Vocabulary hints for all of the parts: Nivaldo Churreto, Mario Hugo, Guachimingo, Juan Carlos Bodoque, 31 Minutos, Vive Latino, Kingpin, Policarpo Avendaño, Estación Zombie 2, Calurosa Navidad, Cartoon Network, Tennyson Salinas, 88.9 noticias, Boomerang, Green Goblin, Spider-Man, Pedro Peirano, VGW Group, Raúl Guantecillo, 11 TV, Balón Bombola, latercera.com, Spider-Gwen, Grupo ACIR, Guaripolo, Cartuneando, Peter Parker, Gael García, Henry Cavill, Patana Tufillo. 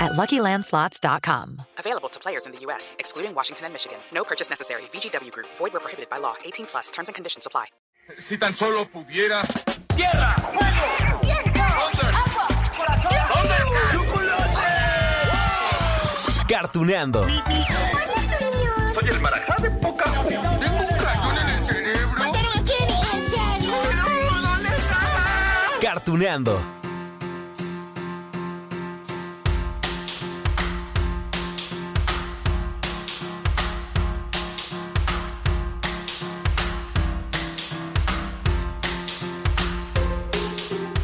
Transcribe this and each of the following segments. at LuckyLandSlots.com. Available to players in the U.S., excluding Washington and Michigan. No purchase necessary. VGW Group. Void where prohibited by law. 18 plus. Terms and conditions apply. Si tan solo pudiera... ¡Tierra! ¡Fuego! ¡Viento! ¡Agua! ¡Corazón! ¡Chocolate! Cartuneando. Soy el marajá de Pocahontas. Tengo un cañón en el cerebro. ¡Mataron a Kenny! ¡En serio! ¿Dónde está? Cartuneando.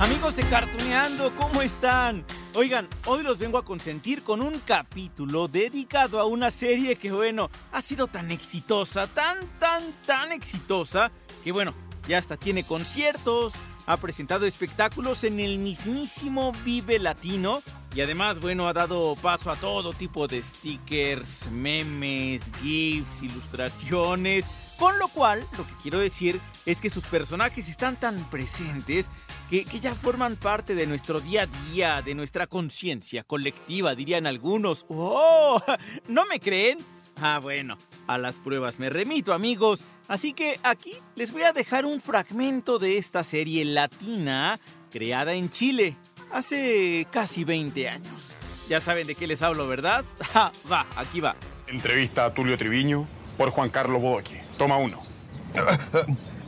Amigos de Cartuneando, ¿cómo están? Oigan, hoy los vengo a consentir con un capítulo dedicado a una serie que, bueno, ha sido tan exitosa, tan exitosa, que, bueno, ya hasta tiene conciertos, ha presentado espectáculos en el mismísimo Vive Latino y además, bueno, ha dado paso a todo tipo de stickers, memes, GIFs, ilustraciones, con lo cual, lo que quiero decir es que sus personajes están tan presentes que ya forman parte de nuestro día a día, de nuestra conciencia colectiva, dirían algunos. ¡Oh! ¿No me creen? Ah, bueno, a las pruebas me remito, amigos. Así que aquí les voy a dejar un fragmento de esta serie latina creada en Chile hace casi 20 años. Ya saben de qué les hablo, ¿verdad? ¡Ja! Va, aquí va. Entrevista a Tulio Triviño por Juan Carlos Bodoque. Toma uno.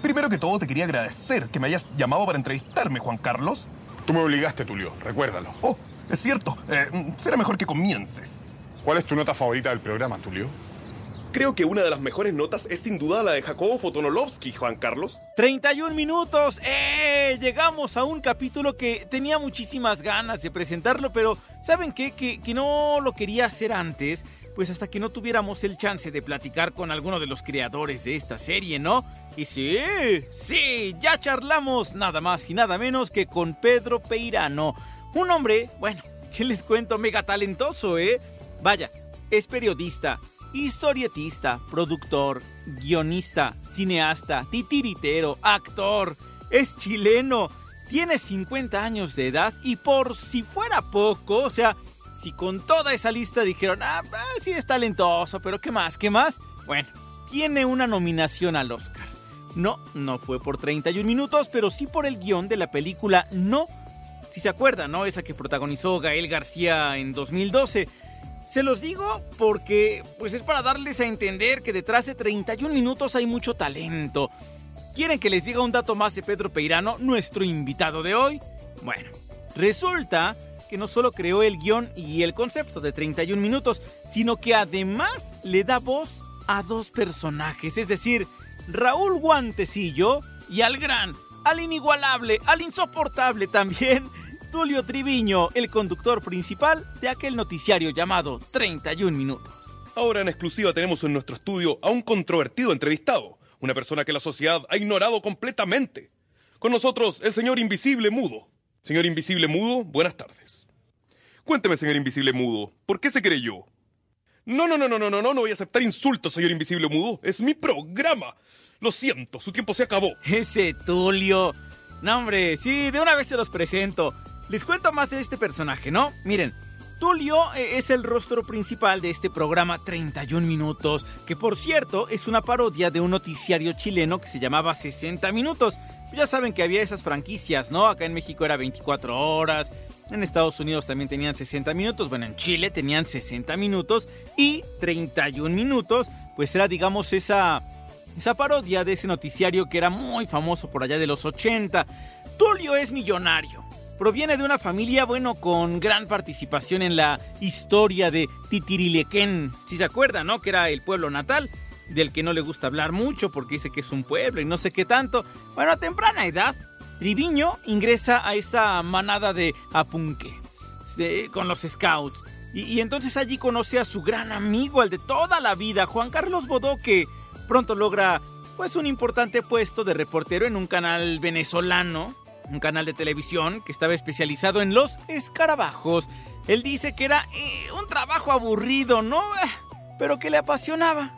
Primero que todo, te quería agradecer que me hayas llamado para entrevistarme, Juan Carlos. Tú me obligaste, Tulio. Recuérdalo. Oh, es cierto. Será mejor que comiences. ¿Cuál es tu nota favorita del programa, Tulio? Creo que una de las mejores notas es sin duda la de Jacobo Fotonolovsky, Juan Carlos. ¡31 minutos! Llegamos a un capítulo que tenía muchísimas ganas de presentarlo, pero ¿saben qué? Que no lo quería hacer antes, pues hasta que no tuviéramos el chance de platicar con alguno de los creadores de esta serie, ¿no? Y sí, ya charlamos nada más y nada menos que con Pedro Peirano. Un hombre, bueno, ¿qué les cuento? Mega talentoso, ¿eh? Vaya, es periodista, historietista, productor, guionista, cineasta, titiritero, actor. Es chileno, tiene 50 años de edad y por si fuera poco, o sea, si con toda esa lista dijeron, sí es talentoso, pero ¿qué más? Bueno, tiene una nominación al Oscar. No fue por 31 minutos, pero sí por el guión de la película No. Si se acuerdan, ¿no? Esa que protagonizó Gael García en 2012. Se los digo porque pues es para darles a entender que detrás de 31 minutos hay mucho talento. ¿Quieren que les diga un dato más de Pedro Peirano, nuestro invitado de hoy? Bueno, resulta que no solo creó el guión y el concepto de 31 minutos, sino que además le da voz a dos personajes, es decir, Raúl Guantecillo y al gran, al inigualable, al insoportable también, Tulio Triviño, el conductor principal de aquel noticiario llamado 31 Minutos. Ahora en exclusiva tenemos en nuestro estudio a un controvertido entrevistado, una persona que la sociedad ha ignorado completamente. Con nosotros, el señor Invisible Mudo. Señor Invisible Mudo, buenas tardes. Cuénteme, señor Invisible Mudo, ¿por qué se cree yo? No voy a aceptar insultos, señor Invisible Mudo. Es mi programa. Lo siento, su tiempo se acabó. Ese Tulio. No, hombre, sí, de una vez se los presento. Les cuento más de este personaje, ¿no? Miren, Tulio es el rostro principal de este programa 31 Minutos, que por cierto es una parodia de un noticiario chileno que se llamaba 60 Minutos. Ya saben que había esas franquicias, ¿no? Acá en México era 24 horas, en Estados Unidos también tenían 60 minutos, bueno, en Chile tenían 60 minutos y 31 minutos, pues era, digamos, esa parodia de ese noticiario que era muy famoso por allá de los 80. Tulio es millonario. Proviene de una familia, bueno, con gran participación en la historia de Titirilequén. Si se acuerdan, ¿no? Que era el pueblo natal, del que no le gusta hablar mucho porque dice que es un pueblo y no sé qué tanto. Bueno, a temprana edad, Triviño ingresa a esa manada de Apunque, con los scouts. Y entonces allí conoce a su gran amigo, al de toda la vida, Juan Carlos Bodoque. Pronto logra... pues un importante puesto de reportero en un canal venezolano, un canal de televisión que estaba especializado en los escarabajos. Él dice que era un trabajo aburrido, ¿no? Pero que le apasionaba.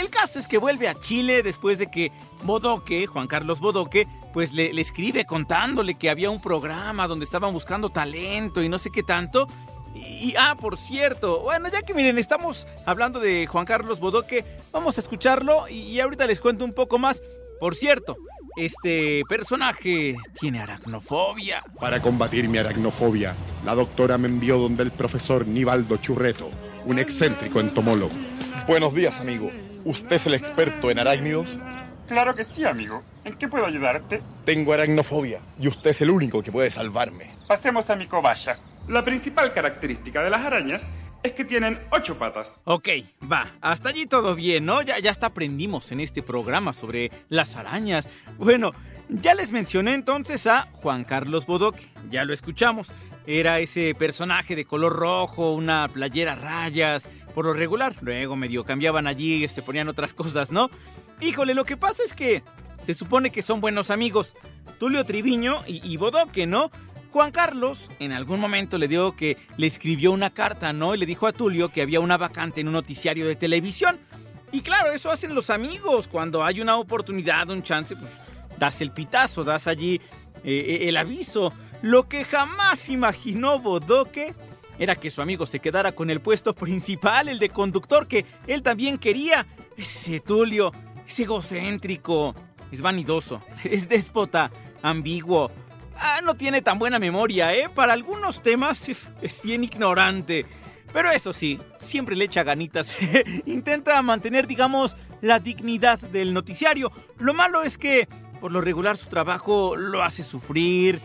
El caso es que vuelve a Chile después de que Bodoque, Juan Carlos Bodoque, pues le escribe contándole que había un programa donde estaban buscando talento y no sé qué tanto. Y por cierto, bueno, ya que miren, estamos hablando de Juan Carlos Bodoque, vamos a escucharlo y ahorita les cuento un poco más. Por cierto, este personaje tiene aracnofobia. Para combatir mi aracnofobia, la doctora me envió donde el profesor Nivaldo Churreto, un excéntrico entomólogo. Buenos días, amigo. ¿Usted es el experto en arácnidos? Claro que sí, amigo. ¿En qué puedo ayudarte? Tengo aracnofobia y usted es el único que puede salvarme. Pasemos a mi cobaya. La principal característica de las arañas es que tienen 8 patas. Ok, va. Hasta allí todo bien, ¿no? Ya hasta aprendimos en este programa sobre las arañas. Bueno, ya les mencioné entonces a Juan Carlos Bodoque. Ya lo escuchamos. Era ese personaje de color rojo, una playera a rayas, por lo regular. Luego medio cambiaban allí, se ponían otras cosas, ¿no? Híjole, lo que pasa es que se supone que son buenos amigos. Tulio Triviño y Bodoque, ¿no? Juan Carlos en algún momento le dio que le escribió una carta, ¿no? Y le dijo a Tulio que había una vacante en un noticiario de televisión. Y claro, eso hacen los amigos. Cuando hay una oportunidad, un chance, pues das el pitazo, das allí el aviso. Lo que jamás imaginó Bodoque era que su amigo se quedara con el puesto principal, el de conductor, que él también quería. Ese Tulio es egocéntrico, es vanidoso, es déspota, ambiguo. No tiene tan buena memoria, ¿eh? Para algunos temas es bien ignorante. Pero eso sí, siempre le echa ganitas. Intenta mantener, digamos, la dignidad del noticiario. Lo malo es que, por lo regular, su trabajo lo hace sufrir.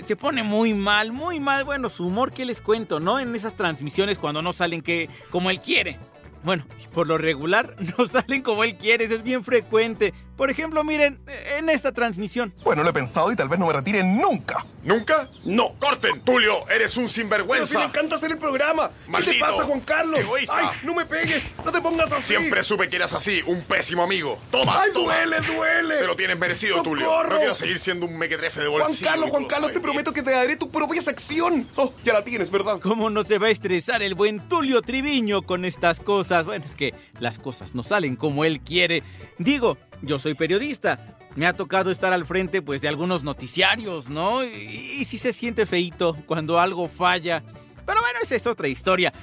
Se pone muy mal, muy mal. Bueno, su humor, ¿qué les cuento, no? En esas transmisiones cuando no salen como él quiere. Bueno, por lo regular no salen como él quiere, eso es bien frecuente. Por ejemplo, miren, en esta transmisión. Bueno, lo he pensado y tal vez no me retiren nunca. ¿Nunca? ¡No! ¡Corten! ¡Tulio, eres un sinvergüenza! ¡Pero si le encanta hacer el programa! Maldito. ¿Qué te pasa, Juan Carlos? ¡Egoísta! ¡Ay, no me pegues! ¡No te pongas así! Siempre supe que eras así, un pésimo amigo. ¡Toma! ¡Ay, toma. duele! Te lo tienes merecido, ¡socorro! Tulio. No quiero seguir siendo un mequetrefe de bolsillo. Juan Carlos, te prometo que te daré tu propia sección. ¡Oh, ya la tienes, ¿verdad? ¿Cómo no se va a estresar el buen Tulio Triviño con estas cosas? Bueno, es que las cosas no salen como él quiere. Digo, yo soy periodista. Me ha tocado estar al frente, pues, de algunos noticiarios, ¿no? Y sí se siente feíto cuando algo falla. Pero bueno, esa es otra historia.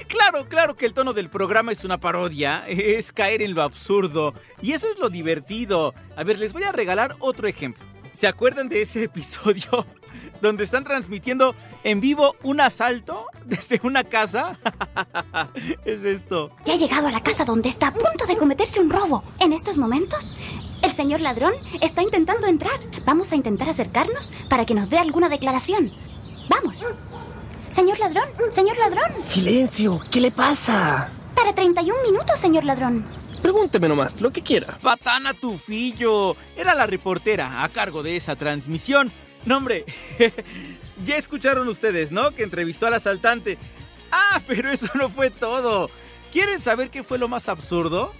Y claro que el tono del programa es una parodia. Es caer en lo absurdo. Y eso es lo divertido. A ver, les voy a regalar otro ejemplo. ¿Se acuerdan de ese episodio donde están transmitiendo en vivo un asalto desde una casa? Es esto. Ya ha llegado a la casa donde está a punto de cometerse un robo. En estos momentos, el señor ladrón está intentando entrar. Vamos a intentar acercarnos para que nos dé alguna declaración. ¡Vamos! ¡Señor ladrón! ¡Señor ladrón! ¡Silencio! ¿Qué le pasa? Para 31 minutos, señor ladrón. Pregúnteme nomás, lo que quiera. Patana Tufillo era la reportera a cargo de esa transmisión. No, hombre, ya escucharon ustedes, ¿no? Que entrevistó al asaltante. Ah, pero eso no fue todo. ¿Quieren saber qué fue lo más absurdo?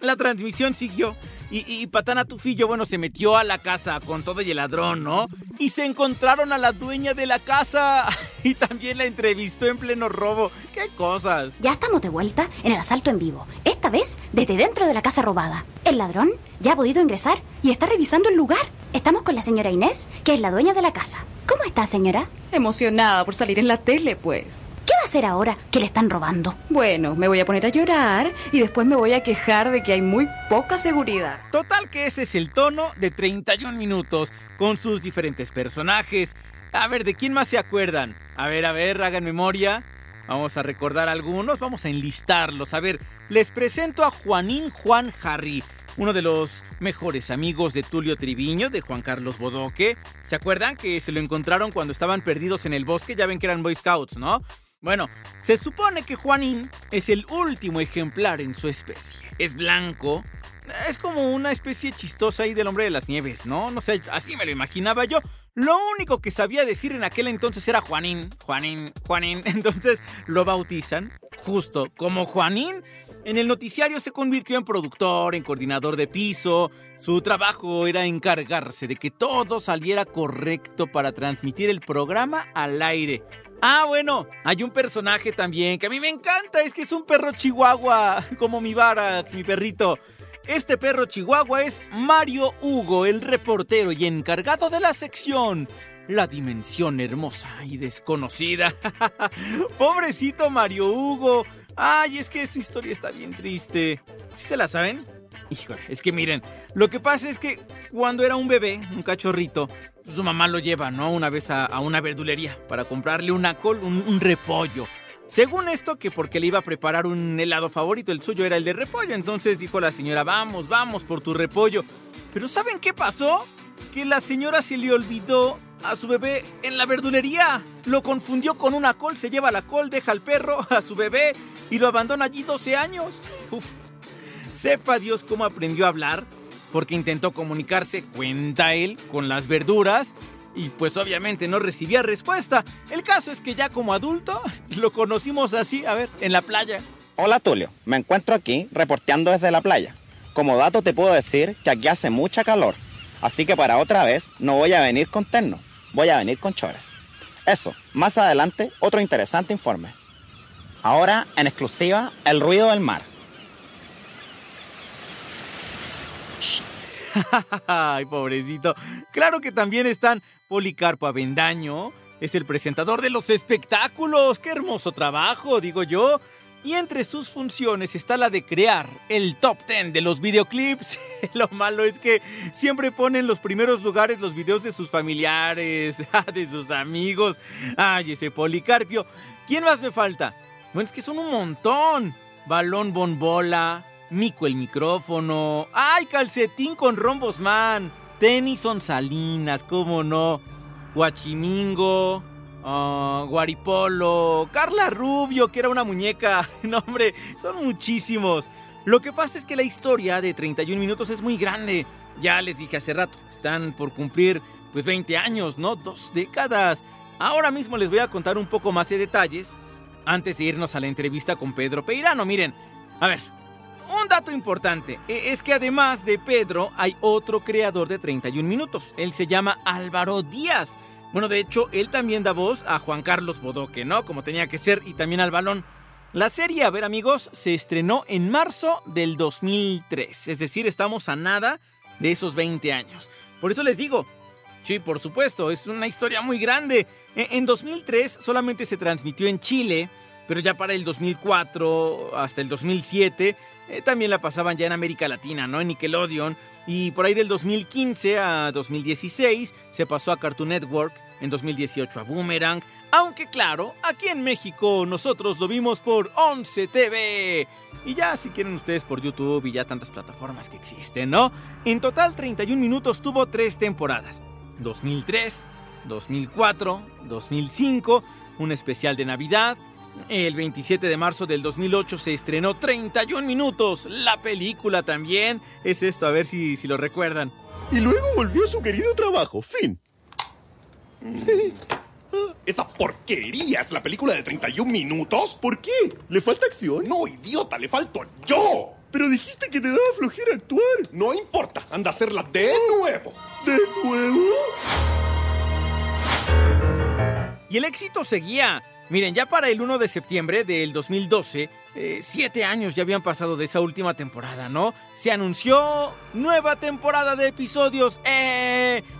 La transmisión siguió y Patana Tufillo, bueno, se metió a la casa con todo y el ladrón, ¿no? Y se encontraron a la dueña de la casa y también la entrevistó en pleno robo. ¡Qué cosas! Ya estamos de vuelta en el asalto en vivo. Esta vez desde dentro de la casa robada. El ladrón ya ha podido ingresar y está revisando el lugar. Estamos con la señora Inés, que es la dueña de la casa. ¿Cómo está, señora? Emocionada por salir en la tele, pues. ¿Qué va a hacer ahora que le están robando? Bueno, me voy a poner a llorar y después me voy a quejar de que hay muy poca seguridad. Total que ese es el tono de 31 minutos, con sus diferentes personajes. A ver, ¿de quién más se acuerdan? A ver, hagan memoria. Vamos a recordar algunos, vamos a enlistarlos. A ver, les presento a Juanín Juan Harry, uno de los mejores amigos de Tulio Triviño, de Juan Carlos Bodoque. ¿Se acuerdan que se lo encontraron cuando estaban perdidos en el bosque? Ya ven que eran Boy Scouts, ¿no? Bueno, se supone que Juanín es el último ejemplar en su especie. Es blanco, es como una especie chistosa ahí del Hombre de las Nieves, ¿no? No sé, así me lo imaginaba yo. Lo único que sabía decir en aquel entonces era Juanín. Entonces lo bautizan justo como Juanín. En el noticiario se convirtió en productor, en coordinador de piso. Su trabajo era encargarse de que todo saliera correcto para transmitir el programa al aire. Ah, bueno, hay un personaje también que a mí me encanta. Es que es un perro chihuahua, como mi vara, mi perrito. Este perro chihuahua es Mario Hugo, el reportero y encargado de la sección La Dimensión Hermosa y Desconocida. Pobrecito Mario Hugo. Ay, es que su historia está bien triste. ¿Sí se la saben? Híjole, es que miren, lo que pasa es que cuando era un bebé, un cachorrito, su mamá lo lleva, ¿no? Una vez a una verdulería para comprarle una col, un repollo. Según esto, que porque le iba a preparar un helado favorito, el suyo era el de repollo. Entonces dijo la señora, vamos por tu repollo. Pero ¿saben qué pasó? Que la señora se le olvidó a su bebé en la verdulería. Lo confundió con una col, se lleva la col, deja al perro, a su bebé y lo abandona allí 12 años. Uf. Sepa Dios cómo aprendió a hablar, porque intentó comunicarse, cuenta él, con las verduras y pues obviamente no recibía respuesta. El caso es que ya como adulto lo conocimos así, a ver, en la playa. Hola Tulio, me encuentro aquí reporteando desde la playa. Como dato te puedo decir que aquí hace mucha calor, así que para otra vez no voy a venir con terno, voy a venir con chores. Eso, más adelante otro interesante informe. Ahora en exclusiva, el ruido del mar. Ay, pobrecito. Claro que también están Policarpo Avendaño, es el presentador de los espectáculos. ¡Qué hermoso trabajo!, digo yo. Y entre sus funciones está la de crear el top 10 de los videoclips. Lo malo es que siempre ponen en los primeros lugares los videos de sus familiares, de sus amigos. Ay, ese Policarpio. ¿Quién más me falta? Bueno, es que son un montón. Balón Bombola, Mico el micrófono, ¡ay, calcetín con rombos, man! Tennyson Salinas, cómo no, Guachimingo, Guaripolo, Carla Rubio, que era una muñeca. No, hombre, son muchísimos. Lo que pasa es que la historia de 31 minutos es muy grande. Ya les dije hace rato, están por cumplir, pues, 20 años, ¿no? 2 décadas. Ahora mismo les voy a contar un poco más de detalles antes de irnos a la entrevista con Pedro Peirano. Miren, a ver, un dato importante es que además de Pedro hay otro creador de 31 minutos. Él se llama Álvaro Díaz. Bueno, de hecho, él también da voz a Juan Carlos Bodoque, ¿no? Como tenía que ser, y también al Balón. La serie, a ver amigos, se estrenó en marzo del 2003. Es decir, estamos a nada de esos 20 años. Por eso les digo, sí, por supuesto, es una historia muy grande. En 2003 solamente se transmitió en Chile, pero ya para el 2004 hasta el 2007... también la pasaban ya en América Latina, ¿no? En Nickelodeon. Y por ahí del 2015 a 2016 se pasó a Cartoon Network. En 2018 a Boomerang. Aunque claro, aquí en México nosotros lo vimos por 11 TV. Y ya si quieren ustedes por YouTube y ya tantas plataformas que existen, ¿no? En total 31 minutos tuvo 3 temporadas. 2003, 2004, 2005, un especial de Navidad. El 27 de marzo del 2008 se estrenó 31 minutos. La película también. Es esto, a ver si lo recuerdan. Y luego volvió a su querido trabajo. Fin. ¿Esa porquería es la película de 31 minutos? ¿Por qué? ¿Le falta acción? No, idiota, le falto yo. Pero dijiste que te daba flojera actuar. No importa, anda a hacerla de nuevo. ¿De nuevo? Y el éxito seguía. Miren, ya para el 1 de septiembre del 2012, 7 años ya habían pasado de esa última temporada, ¿no? Se anunció nueva temporada de episodios,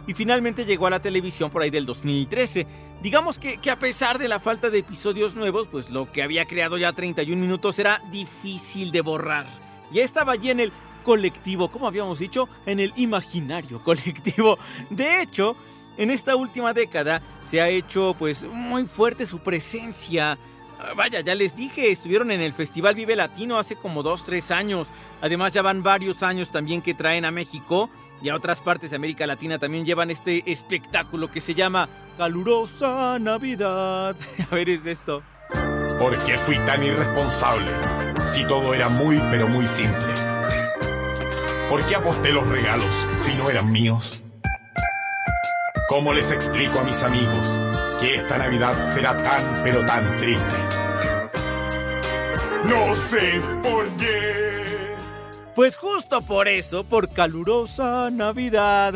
y finalmente llegó a la televisión por ahí del 2013. Digamos que a pesar de la falta de episodios nuevos, pues lo que había creado ya 31 minutos era difícil de borrar. Ya estaba allí en el colectivo, como habíamos dicho, en el imaginario colectivo. De hecho, en esta última década se ha hecho pues muy fuerte su presencia. Vaya, ya les dije, estuvieron en el Festival Vive Latino hace como 2-3 años. Además ya van varios años también que traen a México y a otras partes de América Latina también llevan este espectáculo que se llama Calurosa Navidad. A ver, es esto. ¿Por qué fui tan irresponsable? Si todo era muy pero muy simple. ¿Por qué aposté los regalos si no eran míos? ¿Cómo les explico a mis amigos que esta Navidad será tan, pero tan triste? No sé por qué. Pues justo por eso, por Calurosa Navidad,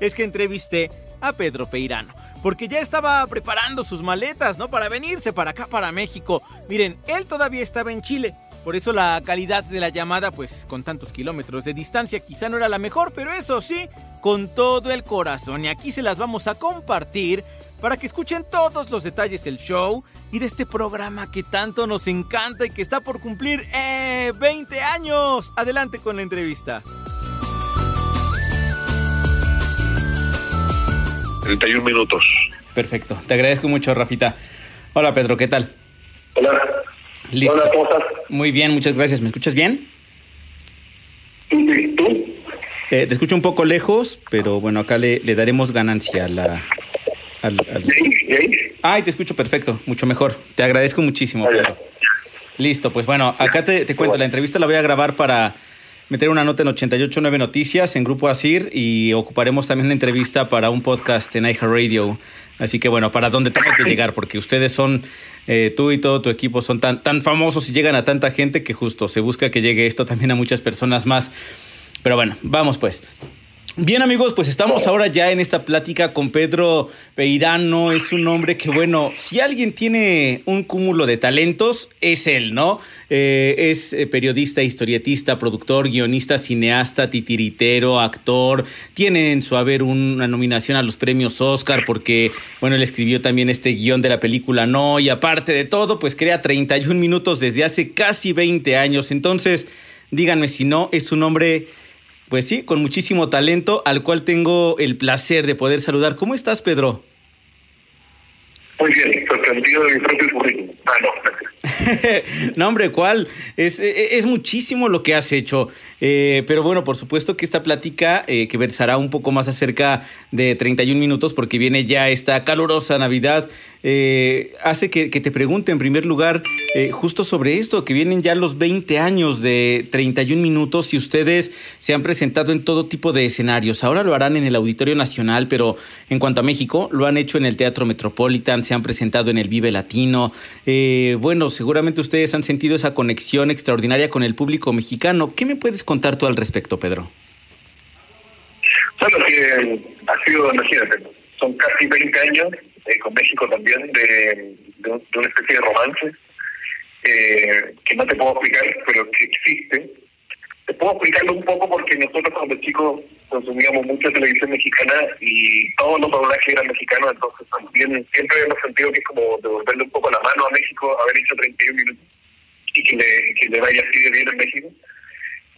es que entrevisté a Pedro Peirano. Porque ya estaba preparando sus maletas, ¿no? Para venirse para acá, para México. Miren, él todavía estaba en Chile. Por eso la calidad de la llamada, pues con tantos kilómetros de distancia, quizá no era la mejor. Pero eso sí, con todo el corazón. Y aquí se las vamos a compartir para que escuchen todos los detalles del show y de este programa que tanto nos encanta y que está por cumplir 20 años. Adelante con la entrevista. 31 minutos. Perfecto, te agradezco mucho, Rafita. Hola, Pedro, ¿qué tal? Hola. ¿Listo? Hola, ¿cómo estás? Muy bien, muchas gracias. ¿Me escuchas bien? Sí, ¿tú? Te escucho un poco lejos, pero bueno, acá le daremos ganancia a la... Ay, te escucho perfecto, mucho mejor. Te agradezco muchísimo, Pedro. Listo, pues bueno, acá te cuento. La entrevista la voy a grabar para meter una nota en 88.9 noticias en Grupo ACIR y ocuparemos también la entrevista para un podcast en iHeartRadio. Así que bueno, para donde tengo que llegar, porque ustedes son, tú y todo tu equipo son tan famosos y llegan a tanta gente que justo se busca que llegue esto también a muchas personas más. Pero bueno, vamos pues. Bien, amigos, pues estamos ahora ya en esta plática con Pedro Peirano. Es un hombre que, bueno, si alguien tiene un cúmulo de talentos, es él, ¿no? Es periodista, historietista, productor, guionista, cineasta, titiritero, actor. Tiene en su haber una nominación a los premios Oscar porque, bueno, él escribió también este guión de la película No. Y aparte de todo, pues crea 31 minutos desde hace casi 20 años. Entonces, díganme si no, es un hombre... Pues sí, con muchísimo talento, al cual tengo el placer de poder saludar. ¿Cómo estás, Pedro? Muy bien, sorprendido de mi propio currículum. Ah, no, gracias. No, hombre, ¿cuál? Es muchísimo lo que has hecho. Pero bueno, por supuesto que esta plática que versará un poco más acerca de 31 minutos, porque viene ya esta calurosa Navidad, hace que te pregunte en primer lugar justo sobre esto, que vienen ya los 20 años de 31 minutos y ustedes se han presentado en todo tipo de escenarios. Ahora lo harán en el Auditorio Nacional, pero en cuanto a México, lo han hecho en el Teatro Metropolitan, se han presentado en el Vive Latino. Bueno, seguramente ustedes han sentido esa conexión extraordinaria con el público mexicano. ¿Qué me puedes contar tú al respecto, Pedro? Bueno, que ha sido, imagínate, son casi 20 años con México también de una especie de romance que no te puedo explicar, pero que existe. Te puedo explicarlo un poco porque nosotros cuando chicos consumíamos mucha televisión mexicana y todos los doblajes eran mexicanos, entonces también siempre hemos sentido que es como devolverle un poco la mano a México, haber hecho 31 minutos y que le vaya así de bien en México.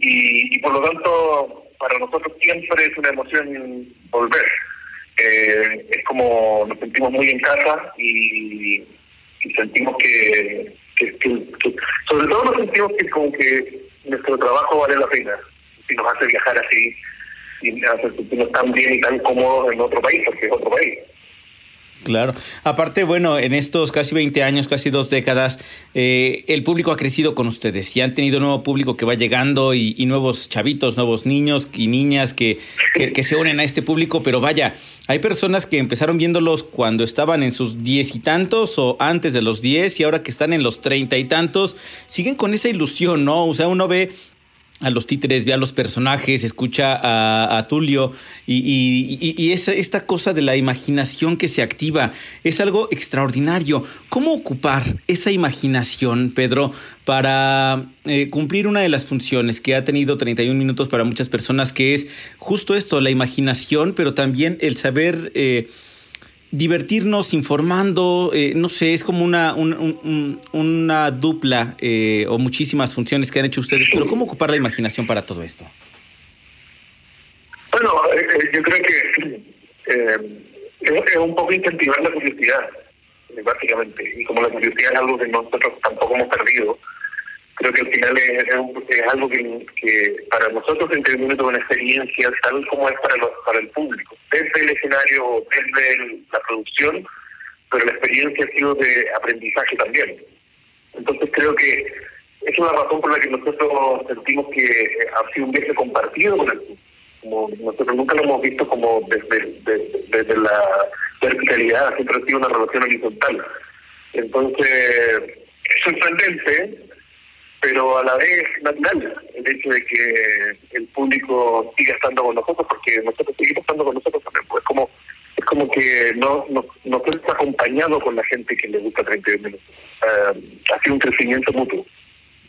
Y por lo tanto, para nosotros siempre es una emoción volver. Es como nos sentimos muy en casa y sentimos que sobre todo nos sentimos que como que nuestro trabajo vale la pena y nos hace viajar así y nos hace sentirnos tan bien y tan cómodos en otro país, porque es otro país. Claro. Aparte, bueno, en estos casi 20 años, casi 2 décadas, el público ha crecido con ustedes y han tenido nuevo público que va llegando y nuevos chavitos, nuevos niños y niñas que se unen a este público. Pero vaya, hay personas que empezaron viéndolos cuando estaban en sus 10 y tantos o antes de los 10 y ahora que están en los 30 y tantos, siguen con esa ilusión, ¿no? O sea, uno ve a los títeres, ve a los personajes, escucha a Tulio y esta cosa de la imaginación que se activa es algo extraordinario. ¿Cómo ocupar esa imaginación, Pedro, para cumplir una de las funciones que ha tenido 31 minutos para muchas personas, que es justo esto, la imaginación, pero también el saber divertirnos informando, no sé, es como una dupla o muchísimas funciones que han hecho ustedes, pero ¿cómo ocupar la imaginación para todo esto? Bueno, yo creo que es un poco incentivar la curiosidad, básicamente, y como la curiosidad es algo que nosotros tampoco hemos perdido, creo que al final es algo que para nosotros en términos de una experiencia, tal como es para el público, desde el escenario, desde la producción, pero la experiencia ha sido de aprendizaje también. Entonces creo que es una razón por la que nosotros sentimos que ha sido un viaje compartido con el público. Como nosotros nunca lo hemos visto como desde la verticalidad, siempre ha sido una relación horizontal. Entonces, es sorprendente. pero a la vez natural el hecho de que el público siga estando con nosotros, porque nosotros seguimos estando con nosotros también, pues como que no está acompañado con la gente que le gusta 31 minutos. Ha sido un crecimiento mutuo.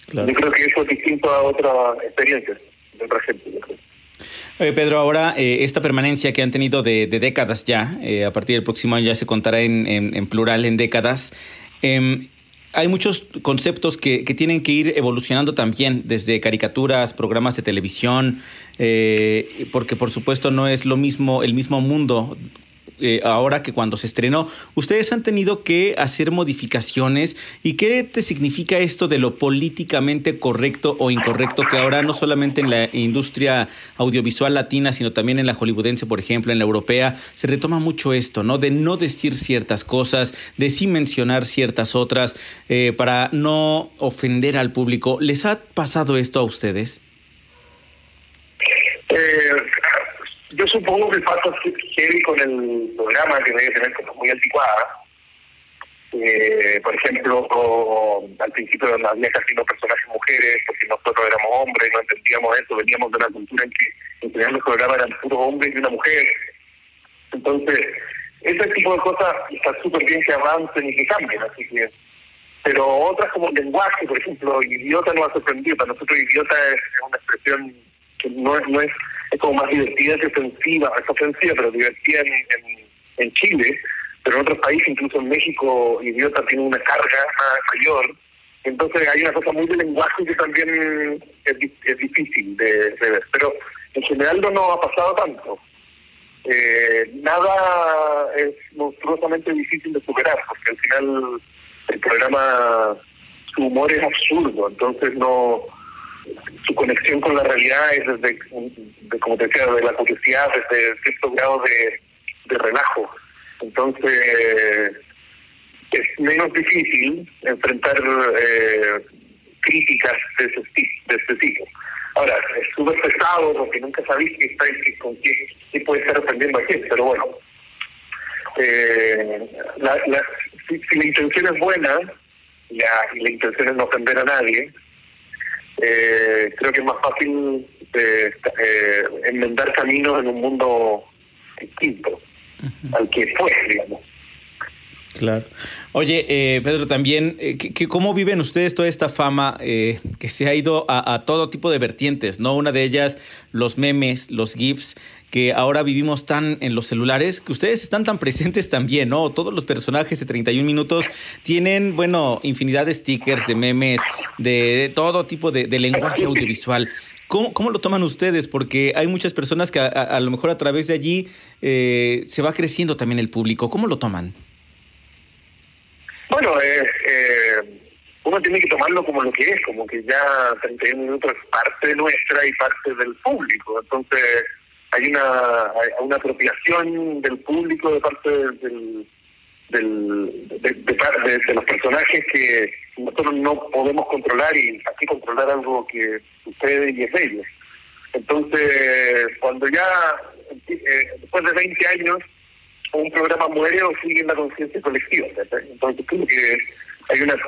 Claro. Yo creo que eso es distinto a otras experiencias de otra gente, yo creo. Pedro, ahora esta permanencia que han tenido de décadas ya, a partir del próximo año ya se contará en plural, en décadas. Hay muchos conceptos que tienen que ir evolucionando también, desde caricaturas, programas de televisión, porque por supuesto no es lo mismo, el mismo mundo ahora que cuando se estrenó. Ustedes han tenido que hacer modificaciones. ¿Y qué te significa esto de lo políticamente correcto o incorrecto que ahora no solamente en la industria audiovisual latina, sino también en la hollywoodense, por ejemplo, en la europea, se retoma mucho esto, ¿no? De no decir ciertas cosas, de sí mencionar ciertas otras, para no ofender al público. ¿Les ha pasado esto a ustedes? Yo supongo que el paso heavy con el programa, que debe tener cosas muy anticuadas. Por ejemplo, al principio había casi no personajes mujeres, porque nosotros éramos hombres, no entendíamos eso, veníamos de una cultura en que en general los programas eran puros hombres y una mujer. Entonces, ese tipo de cosas está súper bien que avancen y que cambien, así que... Pero otras como el lenguaje, por ejemplo, idiota nos ha sorprendido. Para nosotros idiota es una expresión que no es como más divertida que ofensiva, es ofensiva pero divertida en Chile, pero en otros países, incluso en México, idiota tiene una carga mayor. Entonces hay una cosa muy de lenguaje que también es difícil de ver, pero en general no nos ha pasado tanto. Nada es monstruosamente difícil de superar, porque al final el programa, su humor es absurdo, entonces su conexión con la realidad es desde como te decía, de la curiosidad, desde cierto grado de relajo. Entonces es menos difícil enfrentar críticas de ese tipo. Ahora, es súper pesado porque nunca sabéis qué puede estar aprendiendo aquí, pero bueno, si la intención es buena y la intención es no ofender a nadie, creo que es más fácil enmendar caminos en un mundo distinto al que fue, digamos. Claro. Oye, Pedro, también, ¿cómo viven ustedes toda esta fama que se ha ido a todo tipo de vertientes, ¿no? Una de ellas, los memes, los GIFs, que ahora vivimos tan en los celulares, que ustedes están tan presentes también, ¿no? Todos los personajes de 31 minutos tienen, bueno, infinidad de stickers, de memes, de todo tipo de lenguaje audiovisual. ¿Cómo lo toman ustedes? Porque hay muchas personas que a lo mejor a través de allí se va creciendo también el público. ¿Cómo lo toman? Bueno, uno tiene que tomarlo como lo que es, como que ya 31 minutos es parte nuestra y parte del público. Entonces hay una apropiación del público de parte de los personajes que nosotros no podemos controlar, y aquí controlar algo que sucede y es de ellos. Entonces, cuando ya después de 20 años un programa muere o sigue en la conciencia colectiva, ¿sí? Entonces creo que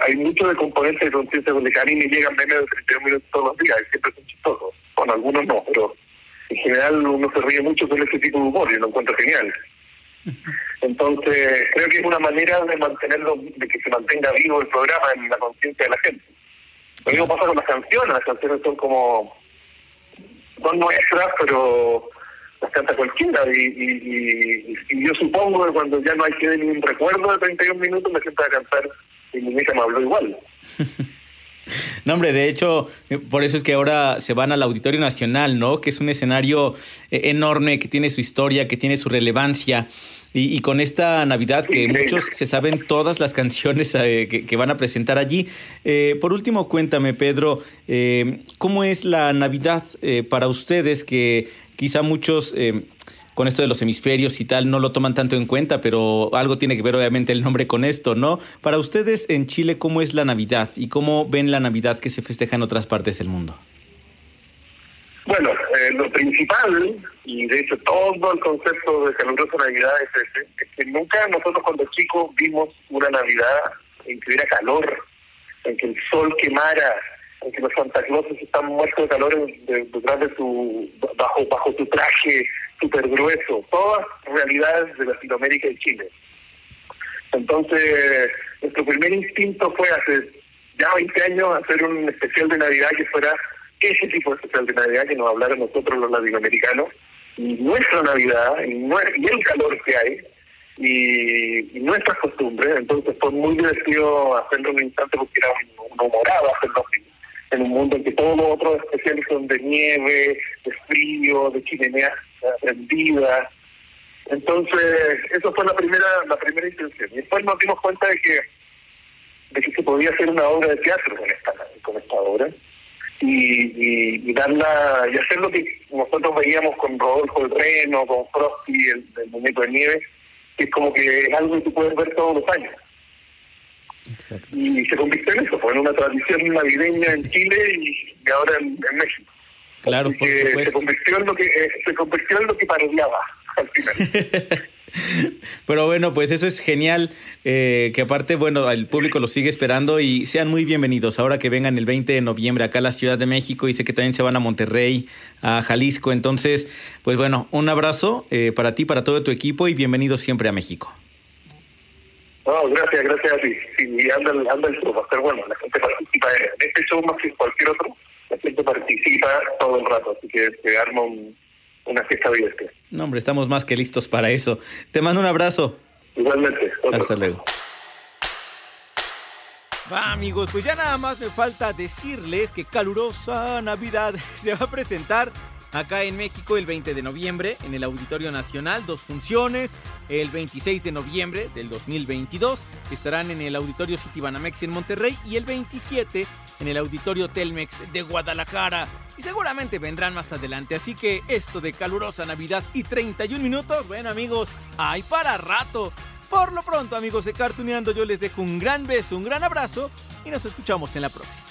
hay mucho de componentes de conciencia colectiva. A mí me llegan memes de 31 minutos todos los días, siempre son chistosos, bueno, algunos no, pero en general uno se ríe mucho con ese tipo de humor y lo encuentro genial. Entonces creo que es una manera de mantenerlo, de que se mantenga vivo el programa en la conciencia de la gente. Lo mismo pasa con las canciones son como, son nuestras, pero las canta cualquiera, y yo supongo que cuando ya no hay que ni un recuerdo de 31 minutos me siento a cantar y mi hija me habló igual. No, hombre, de hecho, por eso es que ahora se van al Auditorio Nacional, ¿no? Que es un escenario enorme, que tiene su historia, que tiene su relevancia. Y con esta Navidad que muchos se saben todas las canciones que van a presentar allí. Por último, cuéntame, Pedro, ¿cómo es la Navidad para ustedes? Que quizá muchos... con esto de los hemisferios y tal, no lo toman tanto en cuenta, pero algo tiene que ver obviamente el nombre con esto, ¿no? Para ustedes en Chile, ¿cómo es la Navidad? ¿Y cómo ven la Navidad que se festeja en otras partes del mundo? Bueno, lo principal, y de hecho todo el concepto de Calurosa Navidad es que nunca nosotros cuando chicos vimos una Navidad en que hubiera calor, en que el sol quemara, en que los fantaclosos están muertos de calor detrás de tu, bajo tu traje súper grueso. Todas realidades de Latinoamérica y Chile. Entonces, nuestro primer instinto fue hace ya 20 años hacer un especial de Navidad que fuera ese tipo de especial de Navidad que nos hablaron nosotros los latinoamericanos, y nuestra Navidad, y el calor que hay, y nuestras costumbres. Entonces fue muy divertido hacerlo en un instante porque era una humorada hacerlo así, en un mundo en que todos los otros especiales son de nieve, de frío, de chimeneas prendidas. Entonces, eso fue la primera intención. Y después nos dimos cuenta de que se podía hacer una obra de teatro con esta obra y darla y hacer lo que nosotros veíamos con Rodolfo el Reno, con Frosty el muñeco de nieve, que es como que es algo que tú puedes ver todos los años. Exacto. Y se convirtió en eso, fue en una tradición navideña en Chile y ahora en México. Claro, por supuesto. Se convirtió en lo que parodiaba al final. Pero bueno, pues eso es genial, que aparte, bueno, el público los sigue esperando y sean muy bienvenidos ahora que vengan el 20 de noviembre acá a la Ciudad de México, y sé que también se van a Monterrey, a Jalisco. Entonces, pues bueno, un abrazo para ti, para todo tu equipo, y bienvenidos siempre a México. No, gracias a ti. Sí, anda el show, va a ser bueno, la gente participa en este show más que cualquier otro, la gente participa todo el rato, así que se arma una fiesta abierta. No, hombre, estamos más que listos para eso. Te mando un abrazo. Igualmente. Otro. Hasta luego. Va, amigos, pues ya nada más me falta decirles que Calurosa Navidad se va a presentar acá en México el 20 de noviembre en el Auditorio Nacional. 2 funciones. El 26 de noviembre del 2022 estarán en el Auditorio Citibanamex en Monterrey, y el 27 en el Auditorio Telmex de Guadalajara. Y seguramente vendrán más adelante, así que esto de Calurosa Navidad y 31 minutos, bueno, amigos, hay para rato. Por lo pronto, amigos de Cartuneando, yo les dejo un gran beso, un gran abrazo, y nos escuchamos en la próxima.